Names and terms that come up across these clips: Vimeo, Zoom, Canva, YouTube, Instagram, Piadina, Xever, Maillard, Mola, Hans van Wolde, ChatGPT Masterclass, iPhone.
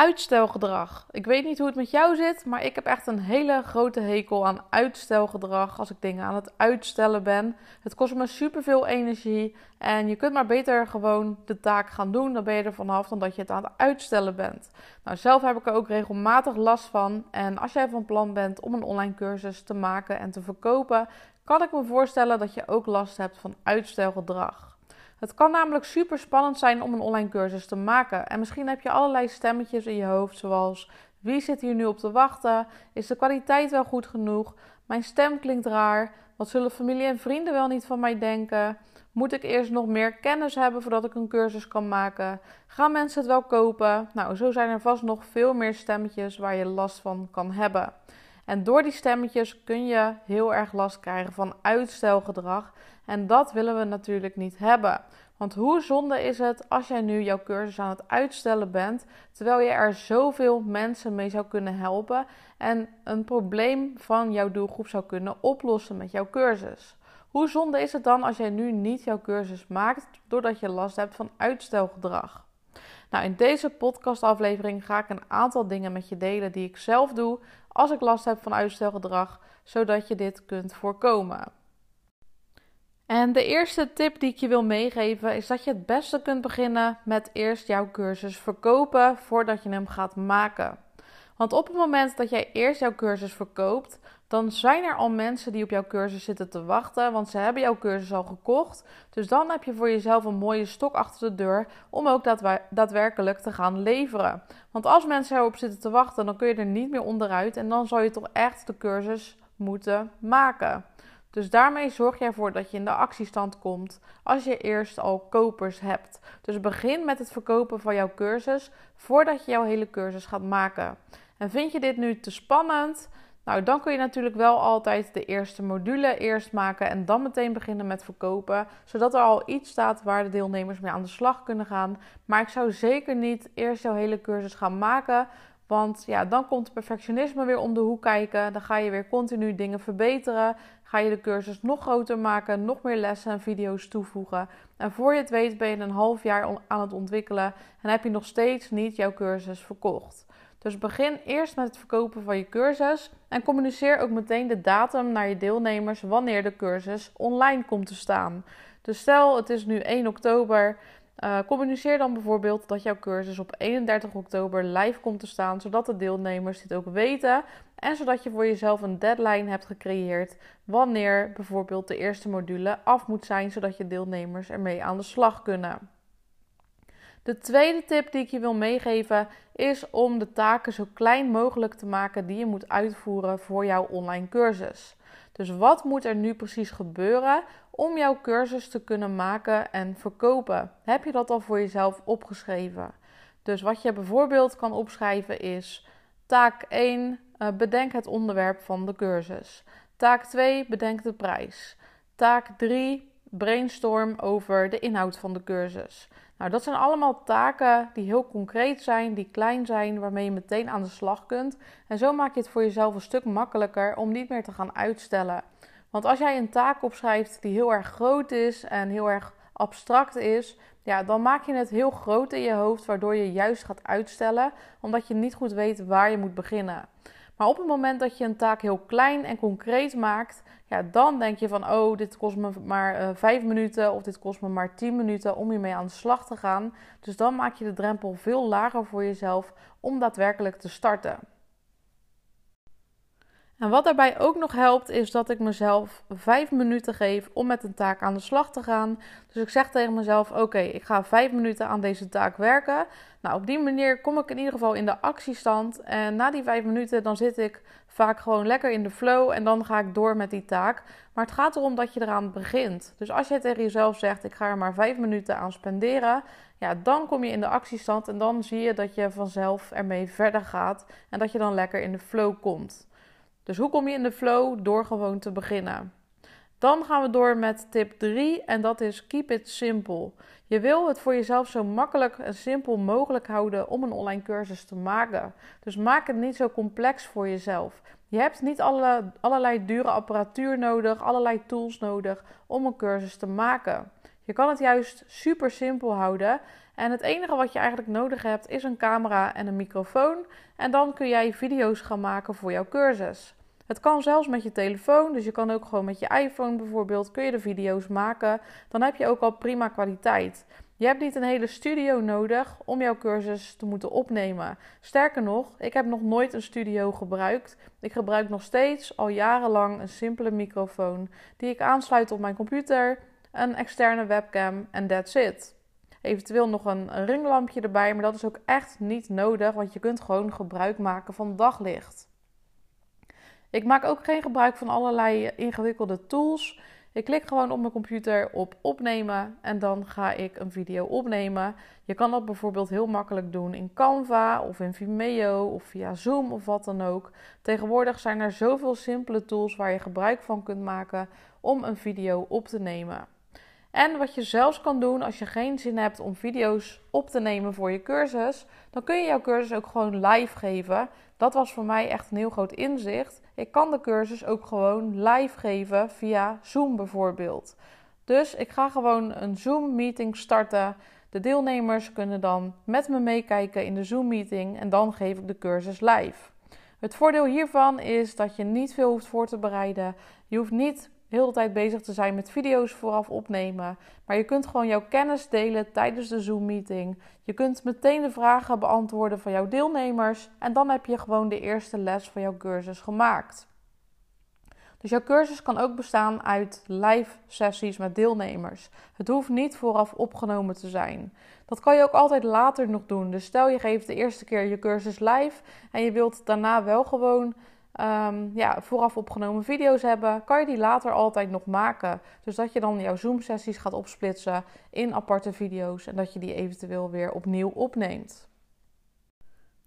Uitstelgedrag. Ik weet niet hoe het met jou zit, maar ik heb echt een hele grote hekel aan uitstelgedrag als ik dingen aan het uitstellen ben. Het kost me superveel energie en je kunt maar beter gewoon de taak gaan doen. Dan ben je er vanaf dan dat je het aan het uitstellen bent. Nou, zelf heb ik er ook regelmatig last van. En als jij van plan bent om een online cursus te maken en te verkopen, kan ik me voorstellen dat je ook last hebt van uitstelgedrag. Het kan namelijk super spannend zijn om een online cursus te maken. En misschien heb je allerlei stemmetjes in je hoofd, zoals: wie zit hier nu op te wachten? Is de kwaliteit wel goed genoeg? Mijn stem klinkt raar. Wat zullen familie en vrienden wel niet van mij denken? Moet ik eerst nog meer kennis hebben voordat ik een cursus kan maken? Gaan mensen het wel kopen? Nou, zo zijn er vast nog veel meer stemmetjes waar je last van kan hebben. En door die stemmetjes kun je heel erg last krijgen van uitstelgedrag. En dat willen we natuurlijk niet hebben. Want hoe zonde is het als jij nu jouw cursus aan het uitstellen bent, terwijl je er zoveel mensen mee zou kunnen helpen en een probleem van jouw doelgroep zou kunnen oplossen met jouw cursus. Hoe zonde is het dan als jij nu niet jouw cursus maakt doordat je last hebt van uitstelgedrag? Nou, in deze podcastaflevering ga ik een aantal dingen met je delen die ik zelf doe als ik last heb van uitstelgedrag, zodat je dit kunt voorkomen. En de eerste tip die ik je wil meegeven is dat je het beste kunt beginnen met eerst jouw cursus verkopen voordat je hem gaat maken. Want op het moment dat jij eerst jouw cursus verkoopt, dan zijn er al mensen die op jouw cursus zitten te wachten, want ze hebben jouw cursus al gekocht. Dus dan heb je voor jezelf een mooie stok achter de deur om ook daadwerkelijk te gaan leveren. Want als mensen erop zitten te wachten, dan kun je er niet meer onderuit en dan zal je toch echt de cursus moeten maken. Dus daarmee zorg jij ervoor dat je in de actiestand komt als je eerst al kopers hebt. Dus begin met het verkopen van jouw cursus voordat je jouw hele cursus gaat maken. En vind je dit nu te spannend? Nou, dan kun je natuurlijk wel altijd de eerste module eerst maken en dan meteen beginnen met verkopen, zodat er al iets staat waar de deelnemers mee aan de slag kunnen gaan. Maar ik zou zeker niet eerst jouw hele cursus gaan maken, want ja, dan komt perfectionisme weer om de hoek kijken. Dan ga je weer continu dingen verbeteren. Ga je de cursus nog groter maken, nog meer lessen en video's toevoegen. En voor je het weet ben je een half jaar aan het ontwikkelen en heb je nog steeds niet jouw cursus verkocht. Dus begin eerst met het verkopen van je cursus en communiceer ook meteen de datum naar je deelnemers wanneer de cursus online komt te staan. Dus stel het is nu 1 oktober, communiceer dan bijvoorbeeld dat jouw cursus op 31 oktober live komt te staan, zodat de deelnemers dit ook weten en zodat je voor jezelf een deadline hebt gecreëerd wanneer bijvoorbeeld de eerste module af moet zijn, zodat je deelnemers ermee aan de slag kunnen. De tweede tip die ik je wil meegeven is om de taken zo klein mogelijk te maken die je moet uitvoeren voor jouw online cursus. Dus wat moet er nu precies gebeuren om jouw cursus te kunnen maken en verkopen? Heb je dat al voor jezelf opgeschreven? Dus wat je bijvoorbeeld kan opschrijven is: taak 1, bedenk het onderwerp van de cursus. Taak 2, bedenk de prijs. Taak 3, brainstorm over de inhoud van de cursus. Nou, dat zijn allemaal taken die heel concreet zijn, die klein zijn, waarmee je meteen aan de slag kunt. En zo maak je het voor jezelf een stuk makkelijker om niet meer te gaan uitstellen. Want als jij een taak opschrijft die heel erg groot is en heel erg abstract is, ja, dan maak je het heel groot in je hoofd, waardoor je juist gaat uitstellen, omdat je niet goed weet waar je moet beginnen. Maar op het moment dat je een taak heel klein en concreet maakt, ja, dan denk je van: oh, dit kost me maar 5 minuten of dit kost me maar 10 minuten om hiermee aan de slag te gaan. Dus dan maak je de drempel veel lager voor jezelf om daadwerkelijk te starten. En wat daarbij ook nog helpt is dat ik mezelf 5 minuten geef om met een taak aan de slag te gaan. Dus ik zeg tegen mezelf: oké, ik ga 5 minuten aan deze taak werken. Nou, op die manier kom ik in ieder geval in de actiestand. En na die 5 minuten dan zit ik vaak gewoon lekker in de flow en dan ga ik door met die taak. Maar het gaat erom dat je eraan begint. Dus als jij tegen jezelf zegt: ik ga er maar 5 minuten aan spenderen, ja, dan kom je in de actiestand en dan zie je dat je vanzelf ermee verder gaat en dat je dan lekker in de flow komt. Dus hoe kom je in de flow? Door gewoon te beginnen. Dan gaan we door met tip 3 en dat is: keep it simple. Je wil het voor jezelf zo makkelijk en simpel mogelijk houden om een online cursus te maken. Dus maak het niet zo complex voor jezelf. Je hebt niet allerlei dure apparatuur nodig, allerlei tools nodig om een cursus te maken. Je kan het juist super simpel houden. En het enige wat je eigenlijk nodig hebt is een camera en een microfoon. En dan kun jij video's gaan maken voor jouw cursus. Het kan zelfs met je telefoon, dus je kan ook gewoon met je iPhone bijvoorbeeld, kun je de video's maken. Dan heb je ook al prima kwaliteit. Je hebt niet een hele studio nodig om jouw cursus te moeten opnemen. Sterker nog, ik heb nog nooit een studio gebruikt. Ik gebruik nog steeds al jarenlang een simpele microfoon die ik aansluit op mijn computer, een externe webcam en that's it. Eventueel nog een ringlampje erbij, maar dat is ook echt niet nodig, want je kunt gewoon gebruik maken van daglicht. Ik maak ook geen gebruik van allerlei ingewikkelde tools. Ik klik gewoon op mijn computer op opnemen en dan ga ik een video opnemen. Je kan dat bijvoorbeeld heel makkelijk doen in Canva of in Vimeo of via Zoom of wat dan ook. Tegenwoordig zijn er zoveel simpele tools waar je gebruik van kunt maken om een video op te nemen. En wat je zelfs kan doen als je geen zin hebt om video's op te nemen voor je cursus, dan kun je jouw cursus ook gewoon live geven. Dat was voor mij echt een heel groot inzicht. Ik kan de cursus ook gewoon live geven via Zoom bijvoorbeeld. Dus ik ga gewoon een Zoom-meeting starten. De deelnemers kunnen dan met me meekijken in de Zoom-meeting en dan geef ik de cursus live. Het voordeel hiervan is dat je niet veel hoeft voor te bereiden. Je hoeft niet heel de tijd bezig te zijn met video's vooraf opnemen. Maar je kunt gewoon jouw kennis delen tijdens de Zoom-meeting. Je kunt meteen de vragen beantwoorden van jouw deelnemers. En dan heb je gewoon de eerste les van jouw cursus gemaakt. Dus jouw cursus kan ook bestaan uit live sessies met deelnemers. Het hoeft niet vooraf opgenomen te zijn. Dat kan je ook altijd later nog doen. Dus stel je geeft de eerste keer je cursus live en je wilt daarna wel gewoon vooraf opgenomen video's hebben, kan je die later altijd nog maken. Dus dat je dan jouw Zoom-sessies gaat opsplitsen in aparte video's en dat je die eventueel weer opnieuw opneemt.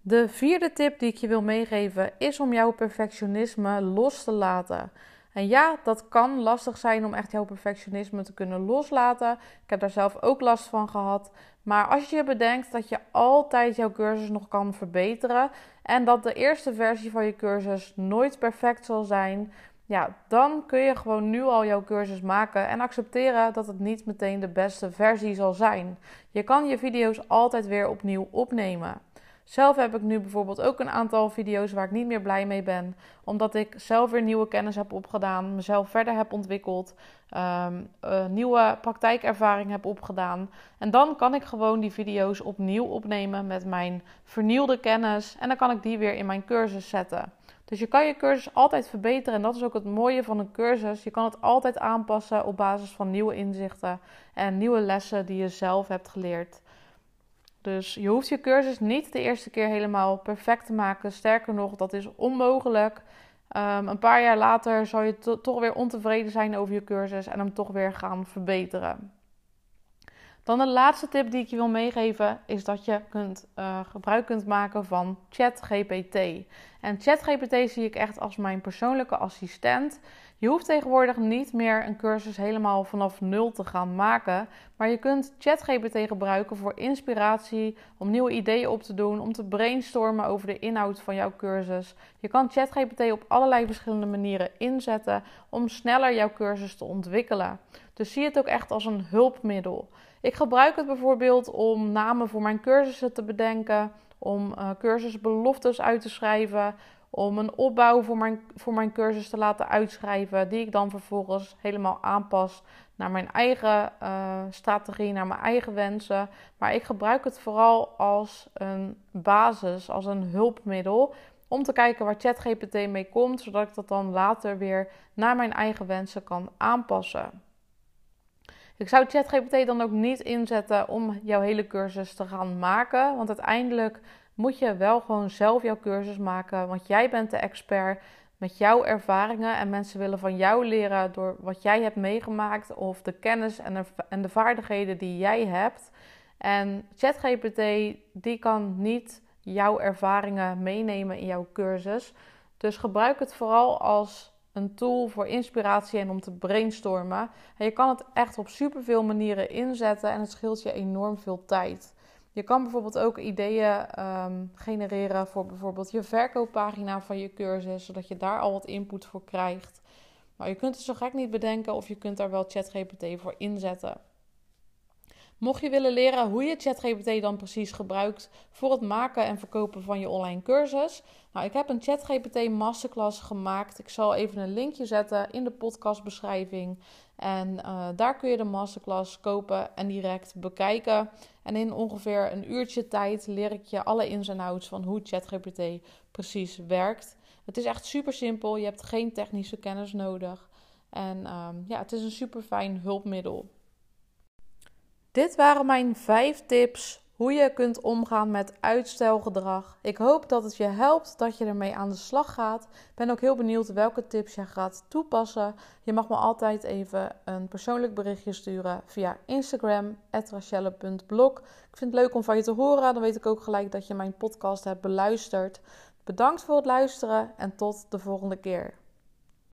De vierde tip die ik je wil meegeven is om jouw perfectionisme los te laten. En ja, dat kan lastig zijn om echt jouw perfectionisme te kunnen loslaten. Ik heb daar zelf ook last van gehad. Maar als je bedenkt dat je altijd jouw cursus nog kan verbeteren en dat de eerste versie van je cursus nooit perfect zal zijn, ja, dan kun je gewoon nu al jouw cursus maken en accepteren dat het niet meteen de beste versie zal zijn. Je kan je video's altijd weer opnieuw opnemen. Zelf heb ik nu bijvoorbeeld ook een aantal video's waar ik niet meer blij mee ben. Omdat ik zelf weer nieuwe kennis heb opgedaan, mezelf verder heb ontwikkeld, nieuwe praktijkervaring heb opgedaan. En dan kan ik gewoon die video's opnieuw opnemen met mijn vernieuwde kennis. En dan kan ik die weer in mijn cursus zetten. Dus je kan je cursus altijd verbeteren en dat is ook het mooie van een cursus. Je kan het altijd aanpassen op basis van nieuwe inzichten en nieuwe lessen die je zelf hebt geleerd. Dus je hoeft je cursus niet de eerste keer helemaal perfect te maken. Sterker nog, dat is onmogelijk. Een paar jaar later zal je toch weer ontevreden zijn over je cursus en hem toch weer gaan verbeteren. Dan de laatste tip die ik je wil meegeven is dat je gebruik kunt maken van ChatGPT. En ChatGPT zie ik echt als mijn persoonlijke assistent. Je hoeft tegenwoordig niet meer een cursus helemaal vanaf nul te gaan maken. Maar je kunt ChatGPT gebruiken voor inspiratie, om nieuwe ideeën op te doen, om te brainstormen over de inhoud van jouw cursus. Je kan ChatGPT op allerlei verschillende manieren inzetten om sneller jouw cursus te ontwikkelen. Dus zie het ook echt als een hulpmiddel. Ik gebruik het bijvoorbeeld om namen voor mijn cursussen te bedenken, om cursusbeloftes uit te schrijven, om een opbouw voor mijn cursus te laten uitschrijven, die ik dan vervolgens helemaal aanpas naar mijn eigen strategie, naar mijn eigen wensen. Maar ik gebruik het vooral als een basis, als een hulpmiddel, om te kijken waar ChatGPT mee komt, zodat ik dat dan later weer naar mijn eigen wensen kan aanpassen. Ik zou ChatGPT dan ook niet inzetten om jouw hele cursus te gaan maken, want uiteindelijk moet je wel gewoon zelf jouw cursus maken, want jij bent de expert met jouw ervaringen en mensen willen van jou leren door wat jij hebt meegemaakt of de kennis en de vaardigheden die jij hebt. En ChatGPT die kan niet jouw ervaringen meenemen in jouw cursus, dus gebruik het vooral als een tool voor inspiratie en om te brainstormen. En je kan het echt op superveel manieren inzetten en het scheelt je enorm veel tijd. Je kan bijvoorbeeld ook ideeën genereren voor bijvoorbeeld je verkooppagina van je cursus, zodat je daar al wat input voor krijgt. Maar je kunt het zo gek niet bedenken of je kunt daar wel ChatGPT voor inzetten. Mocht je willen leren hoe je ChatGPT dan precies gebruikt voor het maken en verkopen van je online cursus. Nou, ik heb een ChatGPT Masterclass gemaakt. Ik zal even een linkje zetten in de podcastbeschrijving. En daar kun je de Masterclass kopen en direct bekijken. En in ongeveer een uurtje tijd leer ik je alle ins en outs van hoe ChatGPT precies werkt. Het is echt super simpel. Je hebt geen technische kennis nodig. En het is een super fijn hulpmiddel. Dit waren mijn 5 tips hoe je kunt omgaan met uitstelgedrag. Ik hoop dat het je helpt, dat je ermee aan de slag gaat. Ik ben ook heel benieuwd welke tips je gaat toepassen. Je mag me altijd even een persoonlijk berichtje sturen via Instagram, @rachelle.blok. Ik vind het leuk om van je te horen. Dan weet ik ook gelijk dat je mijn podcast hebt beluisterd. Bedankt voor het luisteren en tot de volgende keer.